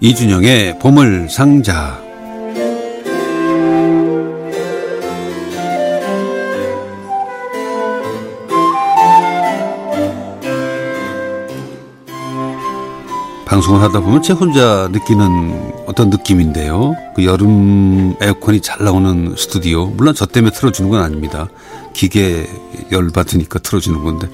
이준형의 보물상자. 방송을 하다 보면 제 혼자 느끼는 어떤 느낌인데요. 그 여름 에어컨이 잘 나오는 스튜디오, 물론 저 때문에 틀어주는 건 아닙니다. 기계 열받으니까 틀어주는 건데,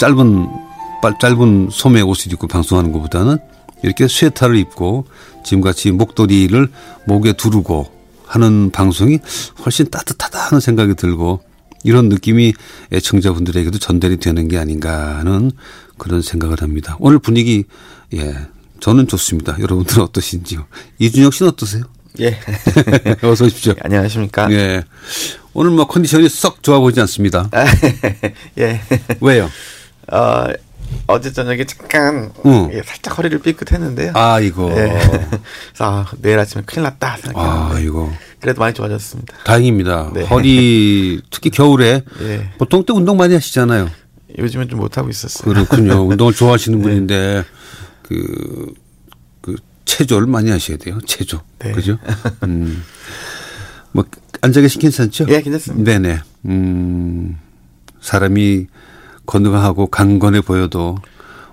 짧은 소매 옷을 입고 방송하는 것보다는 이렇게 쇠타를 입고 지금같이 목도리를 목에 두르고 하는 방송이 훨씬 따뜻하다 하는 생각이 들고, 이런 느낌이 애청자분들에게도 전달이 되는 게 아닌가 하는 그런 생각을 합니다. 오늘 분위기, 예, 저는 좋습니다. 여러분들은 어떠신지요? 이준혁 씨는 어떠세요? 예. 어서 오십시오. 안녕하십니까? 예. 오늘 뭐 컨디션이 썩 좋아 보이지 않습니다. 예. 왜요? 어제 저녁에 잠깐 예, 살짝 허리를 삐끗했는데요. 아이고. 예. 그래서 내일 아침에 큰일 났다 생각했는데. 아이고. 그래도 많이 좋아졌습니다. 다행입니다. 네. 허리 특히 겨울에 예. 보통 때 운동 많이 하시잖아요. 요즘엔 좀 못하고 있었어요. 그렇군요. 운동을 좋아하시는 네. 분인데 그 체조를 많이 하셔야 돼요. 체조. 네. 그죠? 뭐 앉아 계신 괜찮죠? 예, 괜찮습니다. 네네. 사람이 건강하고 강건해 보여도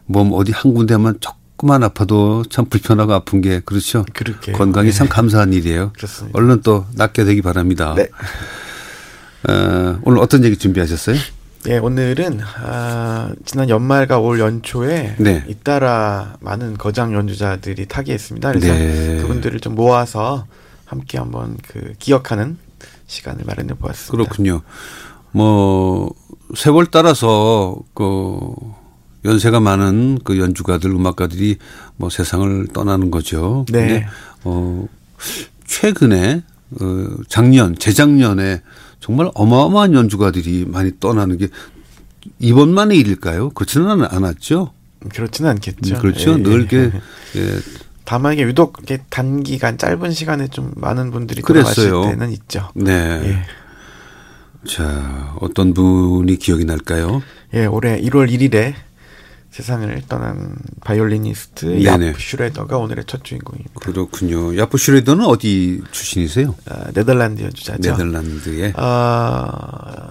몸 어디 한 군데만 조금만 아파도 참 불편하고 아픈 게 그렇죠. 그렇게 건강이 네. 참 감사한 일이에요. 그렇습니다. 얼른 또 낫게 되기 바랍니다. 네. 오늘 어떤 얘기 준비하셨어요? 예, 오늘은 지난 연말과 올 연초에 네. 잇따라 많은 거장 연주자들이 타계했습니다. 그래서 네. 그분들을 좀 모아서 함께 한번 기억하는 시간을 마련해 보았습니다. 그렇군요. 뭐 세월 따라서 연세가 많은 연주가들, 음악가들이 뭐 세상을 떠나는 거죠. 네. 근데 최근에 작년, 재작년에 정말 어마어마한 연주가들이 많이 떠나는 게 이번만의 일일까요? 그렇지는 않았죠. 그렇지는 않겠죠. 그렇죠. 예, 늘 이렇게 예. 다만 이게 유독 이렇게 단기간 짧은 시간에 좀 많은 분들이 돌아가실 때는 있죠. 네. 예. 자, 어떤 분이 기억이 날까요? 예, 올해 1월 1일에 세상을 떠난 바이올리니스트 야프 슈레더가 오늘의 첫 주인공입니다. 그렇군요. 야프 슈레더는 어디 출신이세요? 네덜란드 연주자죠. 네덜란드의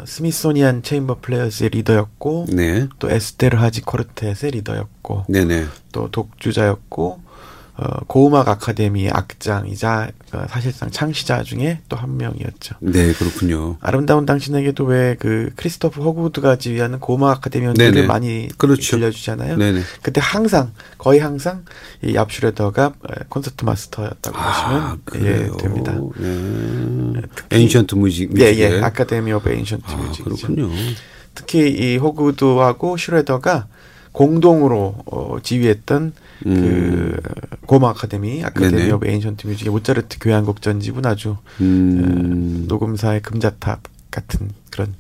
스미소니안 체인버 플레이어스의 리더였고, 네. 또 에스테르 하지 코르테의 리더였고, 네네. 또 독주자였고, 고음악 아카데미의 악장이자 사실상 창시자 중에 또 한 명이었죠. 네, 그렇군요. 아름다운 당신에게도 왜 크리스토프 허그우드가 지휘하는 고음악 아카데미 연주를 많이 그렇죠. 들려주잖아요. 네네. 그때 거의 항상 이 야프 슈레더가 콘서트 마스터였다고 보시면 예, 됩니다. 네. 에인션트 뮤직. 네, 예, 아카데미 오브 에인션트 뮤직. 그렇군요. 특히 이 허그우드하고 슈레더가 공동으로 지휘했던 고마 아카데미 오브 에인션트 뮤직의 모차르트 교향곡 전집은 아주 녹음사의 금자탑 같은 그런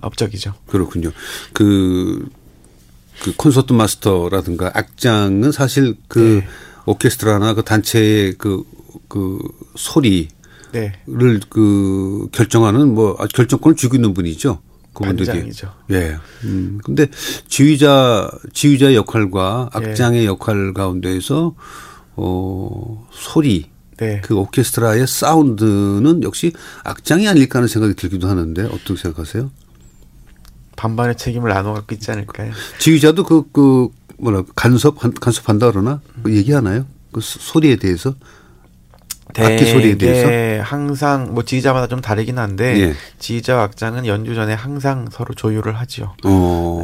업적이죠. 그렇군요. 그 콘서트 마스터라든가 악장은 사실 네. 오케스트라나 단체의 그 소리를 네. 결정하는 아주 결정권을 쥐고 있는 분이죠. 반장이죠. 예. 근데 지휘자의 역할과 악장의 예. 역할 가운데에서 소리, 네. 오케스트라의 사운드는 역시 악장이 아닐까 하는 생각이 들기도 하는데 어떻게 생각하세요? 반반의 책임을 나눠 갖고 있지 않을까요? 지휘자도 간섭한다 그러나 얘기하나요? 소리에 대해서? 악기 소리에 대해서? 네, 항상 지휘자마다 좀 다르긴 한데 예. 지휘자와 악장은 연주 전에 항상 서로 조율을 하죠.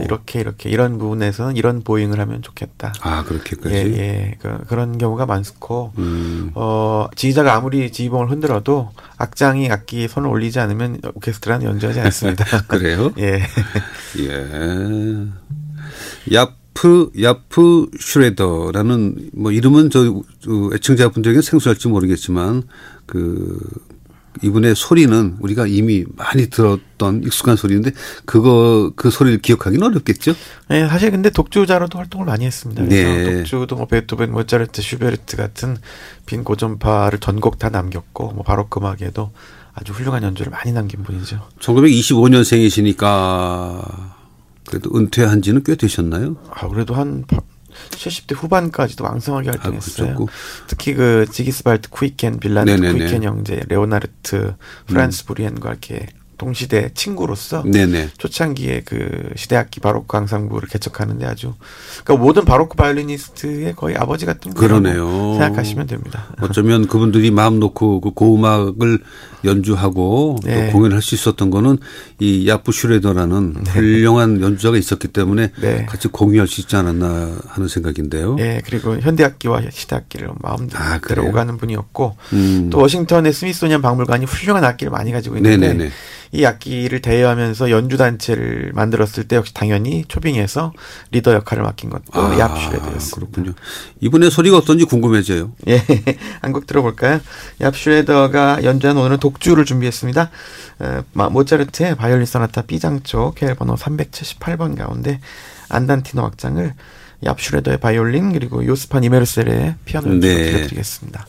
이렇게 이런 부분에서는 이런 보잉을 하면 좋겠다. 그렇게까지? 예. 그런 경우가 많고 지휘자가 아무리 지휘봉을 흔들어도 악장이 악기에 손을 올리지 않으면 오케스트라는 연주하지 않습니다. 그래요? 예. 예. 야프 슈레더라는 이름은 저 애청자분들에게 생소할지 모르겠지만 이분의 소리는 우리가 이미 많이 들었던 익숙한 소리인데 그 소리를 기억하기는 어렵겠죠. 네, 사실 근데 독주자로도 활동을 많이 했습니다. 네. 독주도 베토벤, 모차르트, 슈베르트 같은 빈 고전파를 전곡 다 남겼고 바로크 음악에도 아주 훌륭한 연주를 많이 남긴 분이죠. 1925년생이시니까 그래도 은퇴한 지는 꽤 되셨나요? 그래도 한 70대 후반까지도 왕성하게 활동했어요. 특히 그 지기스발트 쿠이켄, 빌란트 쿠이켄 형제, 레오나르트, 프란츠 브리엔과 이렇게 동시대 친구로서 네네. 초창기에 그 시대악기 바로크 앙상블을 개척하는데 아주 그러니까 모든 바로크 바이올리니스트의 거의 아버지 같은 분이라고 생각하시면 됩니다. 어쩌면 그분들이 마음 놓고 그 고음악을 연주하고 네. 공연할 수 있었던 거는 이 야프 슈레더라는 네. 훌륭한 연주자가 있었기 때문에 네. 같이 공유할 수 있지 않았나 하는 생각인데요. 네. 그리고 현대악기와 시대악기를 마음대로 오가는 분이었고 또 워싱턴의 스미소니언 박물관이 훌륭한 악기를 많이 가지고 있는데 네네네. 이 악기를 대여하면서 연주단체를 만들었을 때 역시 당연히 초빙해서 리더 역할을 맡긴 것도 야프 슈레더였습니다. 그렇군요. 이번에 소리가 어떤지 궁금해져요. 예, 한 곡 들어볼까요? 야프 슈레더가 연주한 오늘은 독주를 준비했습니다. 모차르트의 바이올린 소나타 B장조 KL번호 378번 가운데 안단티노 악장을 야프 슈레더의 바이올린 그리고 요스판 이메르셀의 피아노 연주로 네. 들려드리겠습니다.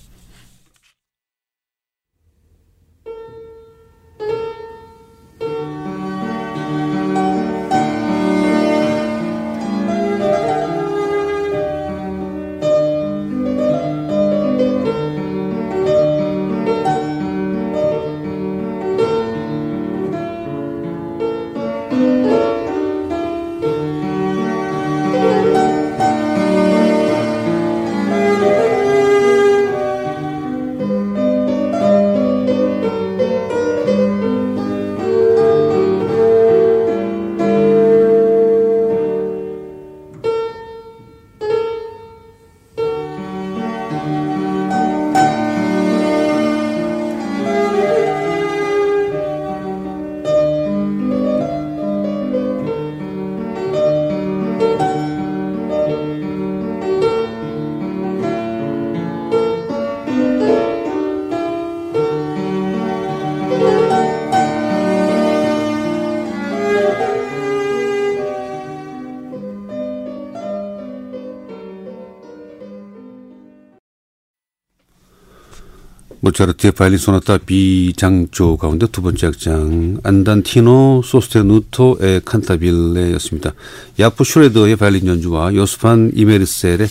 모차르트의 바이올린 소나타 B장조 가운데 두 번째 악장 안단티노 소스테누토의 칸타빌레였습니다. 야프 슈레더의 바이올린 연주와 요스판 이메르셀의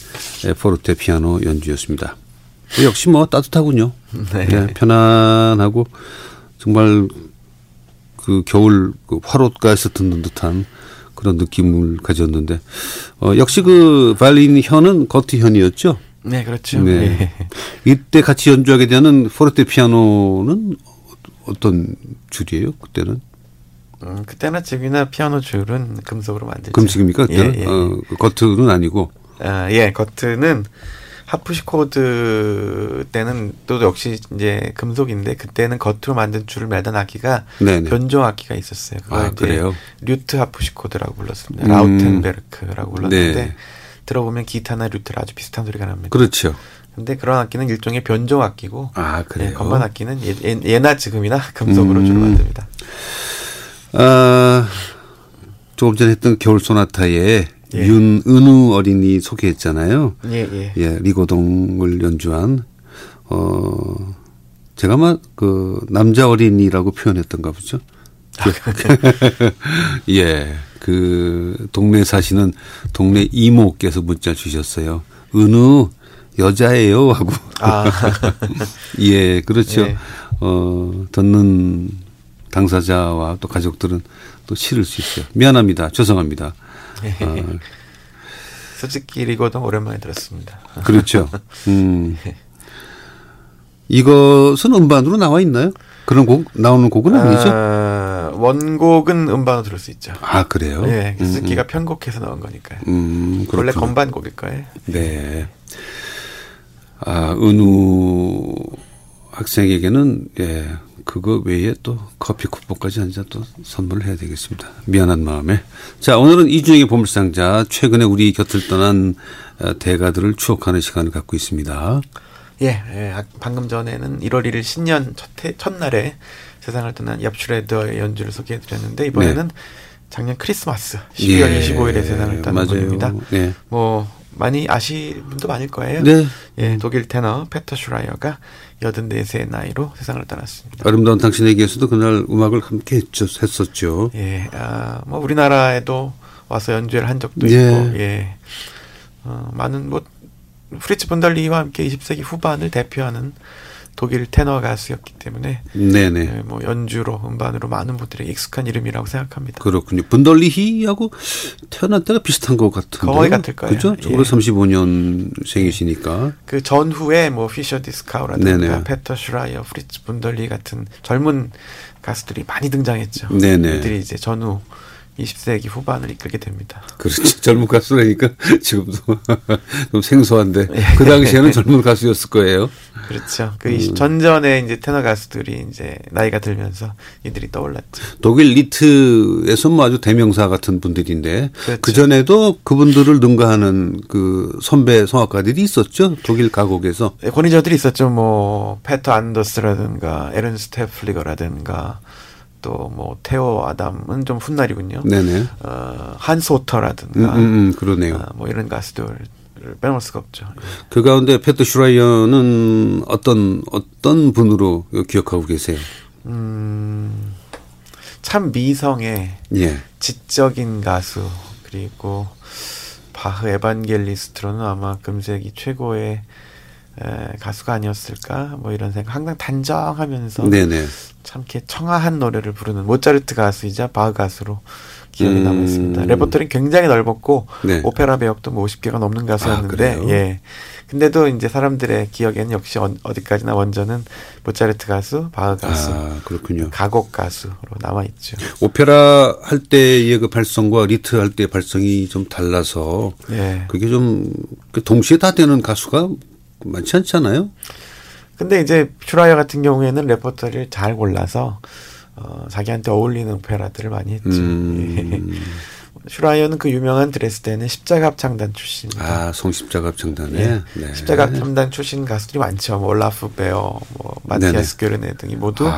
포르테 피아노 연주였습니다. 역시 뭐 따뜻하군요. 네. 네, 편안하고 정말 그 겨울 화롯가에서 듣는 듯한 그런 느낌을 가졌는데 역시 그 바이올린 현은 거트 현이었죠. 네, 그렇죠. 네. 이때 같이 연주하게 되는 포르테 피아노는 어떤 줄이에요? 그때는? 그때나 지금이나 피아노 줄은 금속으로 만들죠. 금속입니까? 그때는? 예, 예. 거트는 아니고. 아, 예, 거트는 하프시코드 때는 또 역시 이제 금속인데 그때는 겉으로 만든 줄을 매단 악기가 네네. 변종 악기가 있었어요. 아, 그래요? 류트 하프시코드라고 불렀습니다. 라우텐베르크라고 불렀는데. 네. 들어보면 기타나 류트랑 아주 비슷한 소리가 납니다. 그렇죠. 그런데 그런 악기는 일종의 변종 악기고 그래요? 예, 건반 악기는 예나 지금이나 금속으로 주로 만듭니다. 조금 전에 했던 겨울 소나타에 예. 윤은우 어린이 소개했잖아요. 예, 예. 예, 리고동을 연주한 제가 막 그 남자 어린이라고 표현했던가 보죠. 예. 그 동네 사시는 동네 이모께서 문자 주셨어요. 은우 여자예요 하고. 예, 그렇죠. 예. 듣는 당사자와 또 가족들은 또 싫을 수 있어요. 미안합니다. 죄송합니다. 예. 솔직히 리고동 오랜만에 들었습니다. 그렇죠. 예. 이것은 음반으로 나와 있나요? 그런 곡 나오는 곡은 아니죠? 원곡은 음반으로 들을 수 있죠. 아, 그래요? 네. 스키가 편곡해서 나온 거니까요. 원래 건반곡일 거예요. 네. 아, 은우 학생에게는 예, 그거 외에 또 커피 쿠폰까지 한 잔 또 선물을 해야 되겠습니다. 미안한 마음에. 자, 오늘은 이준형의 보물상자 최근에 우리 곁을 떠난 대가들을 추억하는 시간을 갖고 있습니다. 예, 예, 방금 전에는 1월 1일 신년 첫날에 세상을 떠난 야프 슈레더의 연주를 소개해드렸는데 이번에는 네. 작년 크리스마스 12월 예, 25일에 세상을 떠난 분입니다. 예. 뭐 많이 아실 분도 많을 거예요. 네. 예, 독일 테너 페터 슈라이어가 84세의 나이로 세상을 떠났습니다. 아름다운 당신에게서도 그날 음악을 함께 했었죠. 예, 뭐 우리나라에도 와서 연주를 한 적도 예. 있고, 예. 많은 프리츠 분덜리히와 함께 20세기 후반을 대표하는 독일 테너 가수였기 때문에 네네. 연주로 음반으로 많은 분들에게 익숙한 이름이라고 생각합니다. 그렇군요. 분덜리히하고 태어난 때가 비슷한 것 같은데요. 거의 같을 거예요. 그렇죠? 예. 35년생이시니까. 그 전후에 피셔 디스카우라든가 페터 슈라이어, 프리츠 분덜리히 같은 젊은 가수들이 많이 등장했죠. 네네. 그들이 이제 전후 20세기 후반을 이끌게 됩니다. 그렇죠. 젊은 가수라니까 지금도 좀 생소한데 그 당시에는 젊은 가수였을 거예요. 그렇죠. 그 전전에 이제 테너 가수들이 이제 나이가 들면서 이들이 떠올랐죠. 독일 리트에서 아주 대명사 같은 분들인데 그렇죠. 그 전에도 그분들을 능가하는 그 선배 성악가들이 있었죠. 독일 가곡에서 권위자들이 있었죠. 페터 안더스라든가 에른 스테플리거라든가. 또 테오 아담은 좀 훗날이군요. 네네. 한스 오터라든가. 그러네요. 이런 가수들을 빼놓을 수가 없죠. 그 가운데 페터 슈라이어는 어떤 분으로 기억하고 계세요? 참 미성의 지적인 가수 그리고 바흐 에반겔리스트로는 아마 금세기 최고의 가수가 아니었을까 이런 생각 항상 단정하면서 네네. 참 이렇게 청아한 노래를 부르는 모차르트 가수이자 바흐 가수로 기억이 남아 있습니다. 레퍼토리는 굉장히 넓었고 네. 오페라 배역도 50개가 넘는 가수였는데 예. 근데도 이제 사람들의 기억에는 역시 어디까지나 원전은 모차르트 가수, 바흐 가수, 그렇군요. 가곡 가수로 남아 있죠. 오페라 할 때의 그 발성과 리트 할 때의 발성이 좀 달라서 네. 그게 좀 동시에 다 되는 가수가 많지 않잖아요. 근데 이제 슈라이어 같은 경우에는 레퍼토리를 잘 골라서 자기한테 어울리는 오페라들을 많이 했죠. 슈라이어는 그 유명한 드레스덴의 십자가 합창단 출신입니다. 성십자가 합창단에 네. 십자가 합창단 출신 가수들이 많죠. 올라프 베어, 마티아스 게르네 등이 모두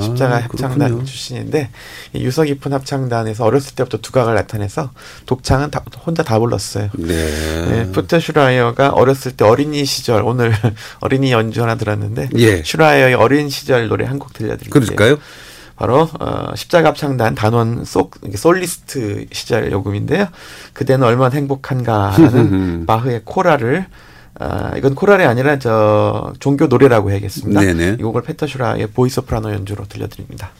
십자가 합창단 그렇군요. 출신인데 유서 깊은 합창단에서 어렸을 때부터 두각을 나타내서 독창은 혼자 다 불렀어요. 네. 푸트 슈라이어가 어렸을 때 어린이 시절 오늘 어린이 연주 하나 들었는데 슈라이어의 어린 시절 노래 한 곡 들려드릴게요. 그럴까요? 바로 십자가 합창단 단원 솔리스트 시절 요금인데요. 그대는 얼마나 행복한가라는 바흐의 코랄을 이건 코랄이 아니라 종교 노래라고 해야겠습니다. 네네. 이 곡을 페터 슈라의 보이소프라노 연주로 들려드립니다.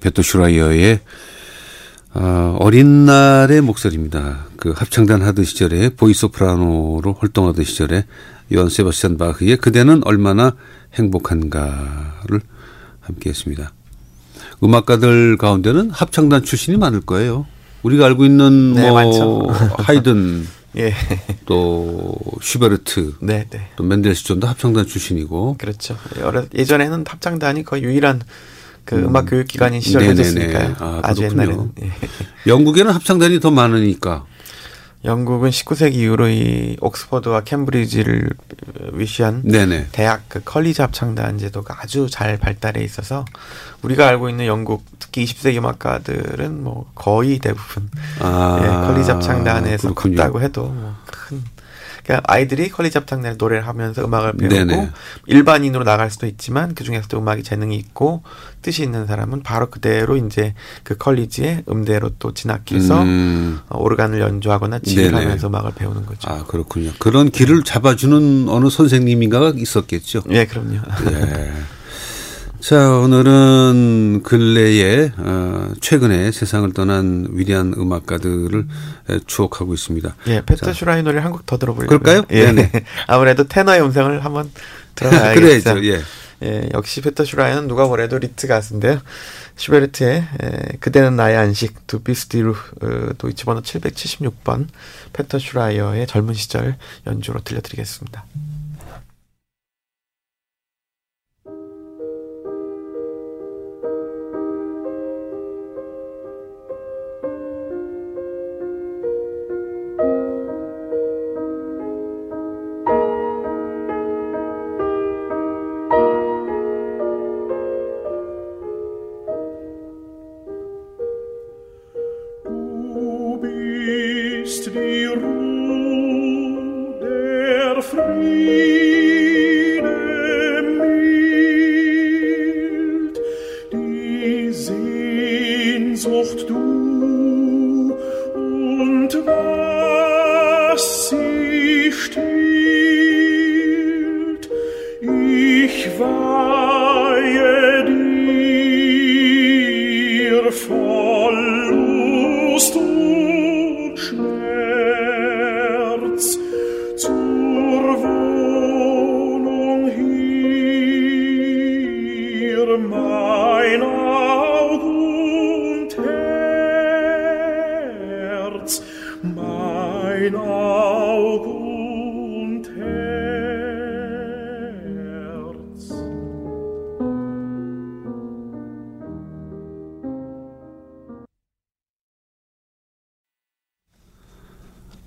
페터 슈라이어의 어린 날의 목소리입니다. 그 합창단 하던 시절에 보이소프라노로 활동하던 시절에 요한 세바스찬 바흐의 그대는 얼마나 행복한가를 함께했습니다. 음악가들 가운데는 합창단 출신이 많을 거예요. 우리가 알고 있는 하이든 예. 또 슈베르트 또 맨델스존도 합창단 출신이고 그렇죠. 예전에는 합창단이 거의 유일한 그 음악 교육 기관인 시절이었으니까요. 아주 옛날에는. 예. 영국에는 합창단이 더 많으니까. 영국은 19세기 이후로 이 옥스퍼드와 캠브리지를 위시한 네네. 대학 컬리지 합창단 제도가 아주 잘 발달해 있어서 우리가 알고 있는 영국 특히 20세기 음악가들은 거의 대부분 예, 컬리지 합창단에서 컸다고 해도 큰. 그러니까 아이들이 컬리지 합창단에 노래를 하면서 음악을 배우고 네네. 일반인으로 나갈 수도 있지만 그중에서도 음악이 재능이 있고 뜻이 있는 사람은 바로 그대로 이제 그 컬리지의 음대로 또 진학해서 오르간을 연주하거나 지휘하면서 음악을 배우는 거죠. 그렇군요. 그런 길을 잡아주는 어느 선생님인가가 있었겠죠. 네, 그럼요. 네. 자, 오늘은 근래에 최근에 세상을 떠난 위대한 음악가들을 추억하고 있습니다. 예, 페터 슈라이어 노래 한 곡 더 들어보려고요. 그럴까요? 예, 네. 아무래도 테너의 음성을 한번 들어봐야겠죠. 그래야죠. 예, 역시 페터 슈라이어는 누가 뭐래도 리트 가수인데요. 슈베르트의 그대는 나의 안식, 두 비스티루 도이치번호 776번 페터 슈라이어의 젊은 시절 연주로 들려드리겠습니다.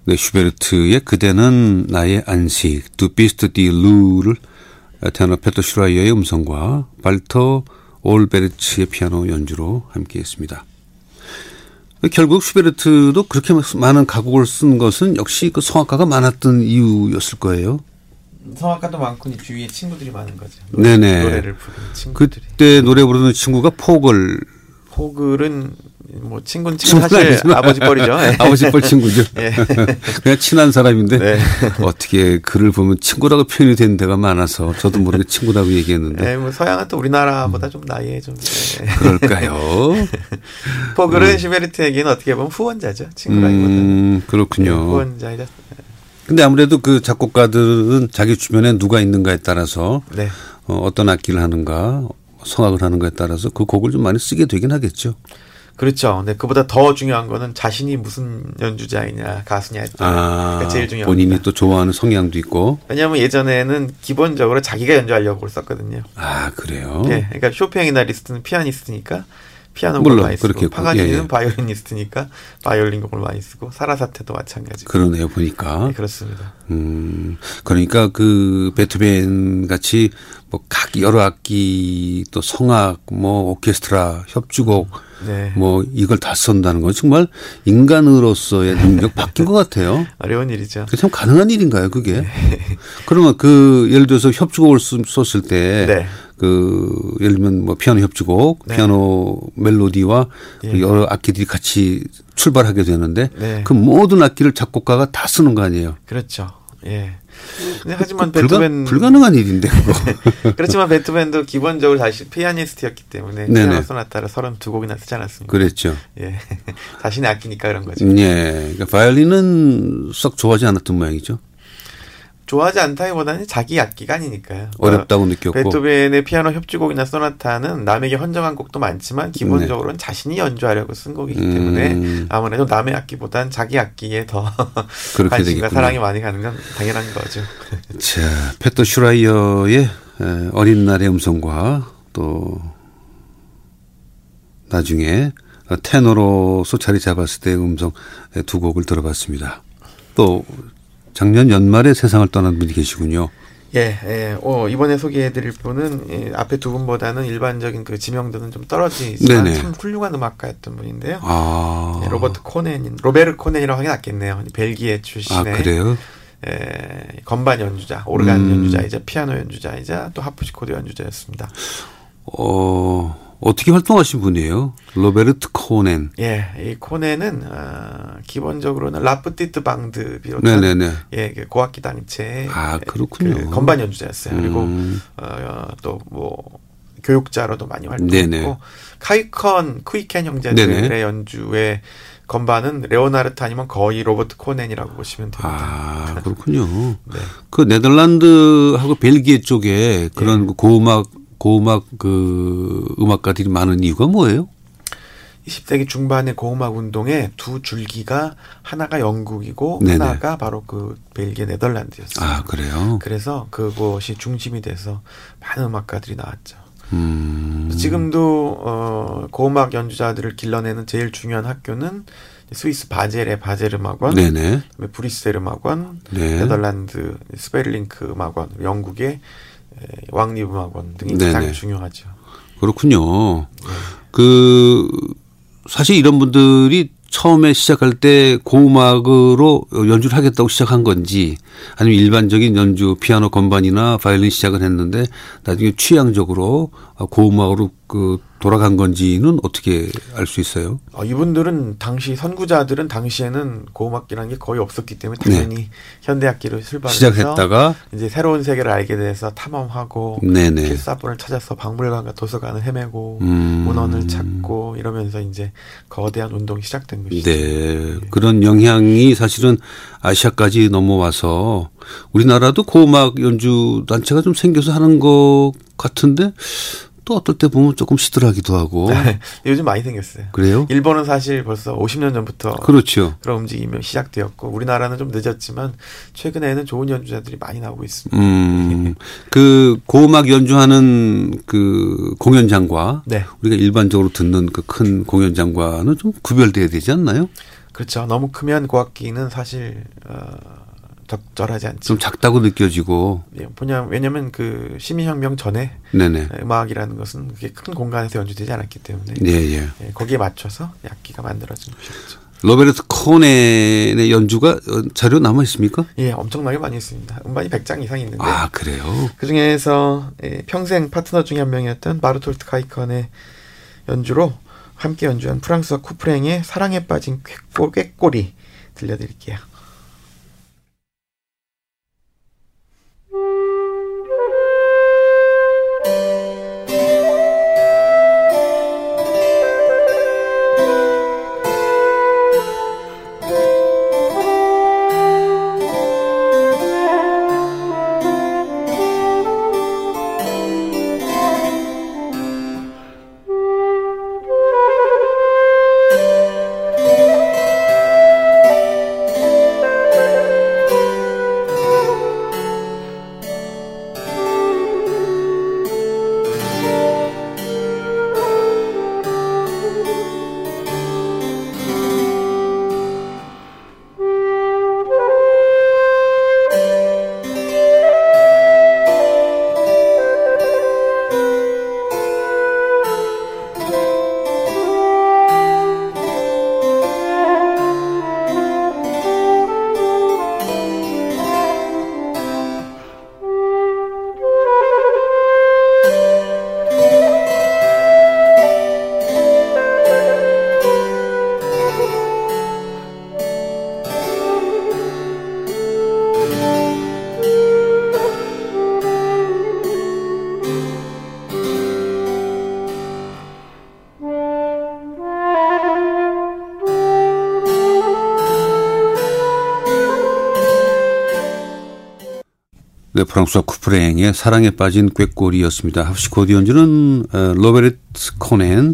네, 슈베르트의 그대는 나의 안식, 두 비스트 디 루를 테너 페터 슈라이어의 음성과 발터 올베르츠의 피아노 연주로 함께했습니다. 결국 슈베르트도 그렇게 많은 가곡을 쓴 것은 역시 그 성악가가 많았던 이유였을 거예요. 성악가도 많고 주위에 친구들이 많은 거죠. 네네. 노래를 부르는 친구들이. 그때 노래 부르는 친구가 포글. 포글은 뭐 친구는 사실 아버지 뻘이죠. 아버지 뻘 친구죠. 예. 그냥 친한 사람인데 네. 어떻게 그를 보면 친구라고 표현이 되는 데가 많아서 저도 모르게 친구라고 얘기했는데. 네, 뭐 서양은 또 우리나라보다 좀 나이에 좀. 네. 그럴까요? 포글은 슈베르트에게는 어떻게 보면 후원자죠. 친구라기보다는. 그렇군요. 네, 후원자이죠. 근데 아무래도 그 작곡가들은 자기 주변에 누가 있는가에 따라서 네. 어떤 악기를 하는가, 성악을 하는가에 따라서 그 곡을 좀 많이 쓰게 되긴 하겠죠. 그렇죠. 네, 그보다 더 중요한 거는 자신이 무슨 연주자이냐 가수냐에 따라 아, 제일 중요합니다. 본인이 또 좋아하는 성향도 있고. 왜냐하면 예전에는 기본적으로 자기가 연주하려고 썼거든요. 아, 그래요? 네, 그러니까 쇼팽이나 리스트는 피아니스트니까 피아노 곡을 많이 쓰고 파가니는 예, 예. 바이올리니스트니까 바이올린 곡을 많이 쓰고 사라사테도 마찬가지고. 그러네요. 보니까. 네, 그렇습니다. 그러니까 그 베토벤 같이 뭐 각 여러 악기 또 성악 뭐 오케스트라 협주곡 네. 뭐 이걸 다 쓴다는 건 정말 인간으로서의 능력 바뀐 것 같아요. 어려운 일이죠. 참 가능한 일인가요 그게? 네. 그러면 그 예를 들어서 협주곡을 썼을 때 네. 그 예를 들면 뭐 피아노 협주곡, 네. 피아노 멜로디와 예. 여러 악기들이 같이 출발하게 되는데 네. 그 모든 악기를 작곡가가 다 쓰는 거 아니에요? 그렇죠. 예. 근데 하지만 베토벤 불가능한 일인데 그거. 그렇지만 베토벤도 기본적으로 다시 피아니스트였기 때문에 피아노 소나타를 32곡이나 쓰지 않았습니다. 그랬죠. 예. 자신의 악기니까 그런 거죠. 예. 그러니까 바이올린은 썩 좋아하지 않았던 모양이죠. 좋아하지 않다기보다는 자기 악기가 아니니까요. 어렵다고 느꼈고. 베토벤의 피아노 협주곡이나 소나타는 남에게 헌정한 곡도 많지만 기본적으로는 네. 자신이 연주하려고 쓴 곡이기 때문에 아무래도 남의 악기보다는 자기 악기에 더 관심과 되겠구나. 사랑이 많이 가는 건 당연한 거죠. 자, 페터 슈라이어의 어린 날의 음성과 또 나중에 테너로서 자리 잡았을 때의 음성 두 곡을 들어봤습니다. 또 작년 연말에 세상을 떠난 분이 계시군요. 예, 예. 이번에 소개해드릴 분은 앞에 두 분보다는 일반적인 그 지명도는 좀 떨어지지만 네네. 참 훌륭한 음악가였던 분인데요. 아, 예, 로버트 코넨, 로베르 코넨이라고 하긴 낫겠네요. 벨기에 출신의 아, 그래요? 예, 건반 연주자, 오르간 연주자이자 피아노 연주자이자 또 하프시코드 연주자였습니다. 어떻게 활동하신 분이에요? 로베르트 코넨. 예, 이 코넨은 기본적으로는 라프티트 방드 비롯한 네네네. 예, 그 고악기 단체 아, 그렇군요. 그 건반 연주자였어요. 그리고 또 뭐 교육자로도 많이 활동했고 네네. 카위컨, 쿠이켄 형제들의 네네. 연주에 건반은 레오나르트 아니면 거의 로버트 코넨이라고 보시면 됩니다. 아, 그렇군요. 네. 그 네덜란드하고 벨기에 쪽에 그런 예. 고음악 그 음악가들이 많은 이유가 뭐예요? 20세기 중반의 고음악 운동의 두 줄기가 하나가 영국이고 네네. 하나가 바로 그 벨기에 네덜란드였어요. 아, 그래요? 그래서 그곳이 중심이 돼서 많은 음악가들이 나왔죠. 지금도 고음악 연주자들을 길러내는 제일 중요한 학교는 스위스 바젤의 바젤음악원, 네네. 브뤼셀음악원, 네. 네덜란드 스베릴링크 음악원, 영국의 왕립음악원 등이 네네. 가장 중요하죠. 그렇군요. 네. 그 사실 이런 분들이 처음에 시작할 때 고음악으로 연주를 하겠다고 시작한 건지 아니면 일반적인 연주 피아노 건반이나 바이올린 시작을 했는데 나중에 취향적으로 고음악으로 돌아간 건지는 어떻게 알 수 있어요? 이분들은 당시 선구자들은 당시에는 고음악기라는 게 거의 없었기 때문에 당연히 네. 현대악기를 시작했다가 이제 새로운 세계를 알게 돼서 탐험하고 길사본을 찾아서 박물관과 도서관을 헤매고 문헌을 찾고 이러면서 이제 거대한 운동이 시작된 것이죠. 네. 그런 영향이 사실은 아시아까지 넘어와서 우리나라도 고음악 연주 단체가 좀 생겨서 하는 것 같은데 또 어떨 때 보면 조금 시들하기도 하고. 요즘 많이 생겼어요. 그래요? 일본은 사실 벌써 50년 전부터 그렇죠. 그런 움직임이 시작되었고 우리나라는 좀 늦었지만 최근에는 좋은 연주자들이 많이 나오고 있습니다. 그 고음악 연주하는 그 공연장과 네. 우리가 일반적으로 듣는 그 큰 공연장과는 좀 구별돼야 되지 않나요? 그렇죠. 너무 크면 고악기는 사실 적절하지 않죠. 좀 작다고 느껴지고. 왜냐하면 그 시민혁명 전에 네네. 음악이라는 것은 그게 큰 공간에서 연주되지 않았기 때문에 예예. 거기에 맞춰서 악기가 만들어진 것이죠. 로베르트 코넨의 연주가 자료 남아 있습니까? 예, 엄청나게 많이 있습니다. 음반이 100장 이상 있는데. 아 그래요? 그 중에서 평생 파트너 중에 한 명이었던 마르톨트 카이컨의 연주로 함께 연주한 프랑스와 쿠프랭의 사랑에 빠진 꾀꼬리 들려드릴게요. 네, 프랑스와 쿠프랭의 사랑에 빠진 꾀꼬리였습니다. 합시코드 연주는 로베르트 코넨,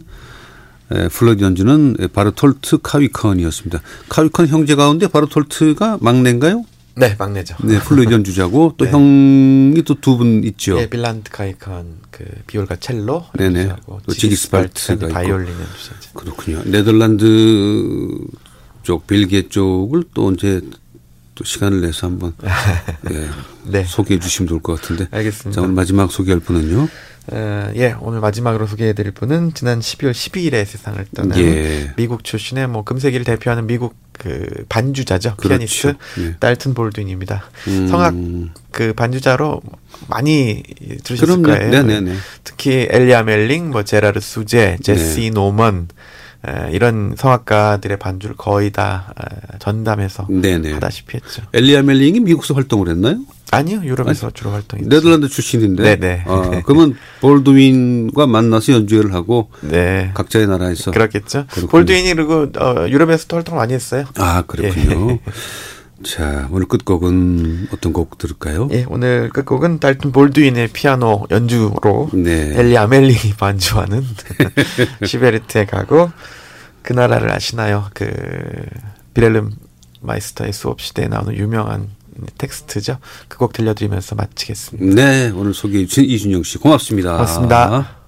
플러드 연주는 바르톨트 카위컨이었습니다. 카위컨 형제 가운데 바르톨트가 막내인가요? 네, 막내죠. 네, 플러드 연주자고 또 네. 형이 또 두 분 있죠. 네, 빌란트 쿠이켄 그 비올과 첼로 연주자고 지기스발트 바이올린 연주자죠. 그렇군요. 네덜란드 쪽, 벨기에 쪽을 또 이제 또 시간을 내서 한번 예, 네. 소개해 주시면 좋을 것 같은데. 알겠습니다. 자, 오늘 마지막 소개할 분은요? 예, 오늘 마지막으로 소개해 드릴 분은 지난 12월 12일에 세상을 떠난 예. 미국 출신의 금세기를 대표하는 미국 그 반주자죠. 피아니스트 예. 달튼 볼드윈입니다. 성악 그 반주자로 많이 들으셨을 그럼요. 거예요. 네네네. 특히 엘리 아멜링, 제라르 수제, 제시 네. 노먼 이런 성악가들의 반주를 거의 다 전담해서 네네. 하다시피 했죠. 엘리 아멜링이 미국에서 활동을 했나요? 아니요. 유럽에서 주로 활동했죠. 네덜란드 출신인데. 네네. 그러면 볼드윈과 만나서 연주회를 하고 네. 각자의 나라에서. 그렇겠죠. 그렇군요. 볼드윈이 그리고 유럽에서도 활동을 많이 했어요. 아 그렇군요. 예. 자, 오늘 끝곡은 어떤 곡 들을까요? 예, 오늘 끝곡은 달튼 볼드윈의 피아노 연주로 네. 엘리 아멜링이 반주하는 시베르트에 가고 그 나라를 아시나요? 그 빌헬름 마이스터의 수업 시대에 나오는 유명한 텍스트죠. 그 곡 들려드리면서 마치겠습니다. 네, 오늘 소개해 주신 이준형 씨 고맙습니다. 고맙습니다.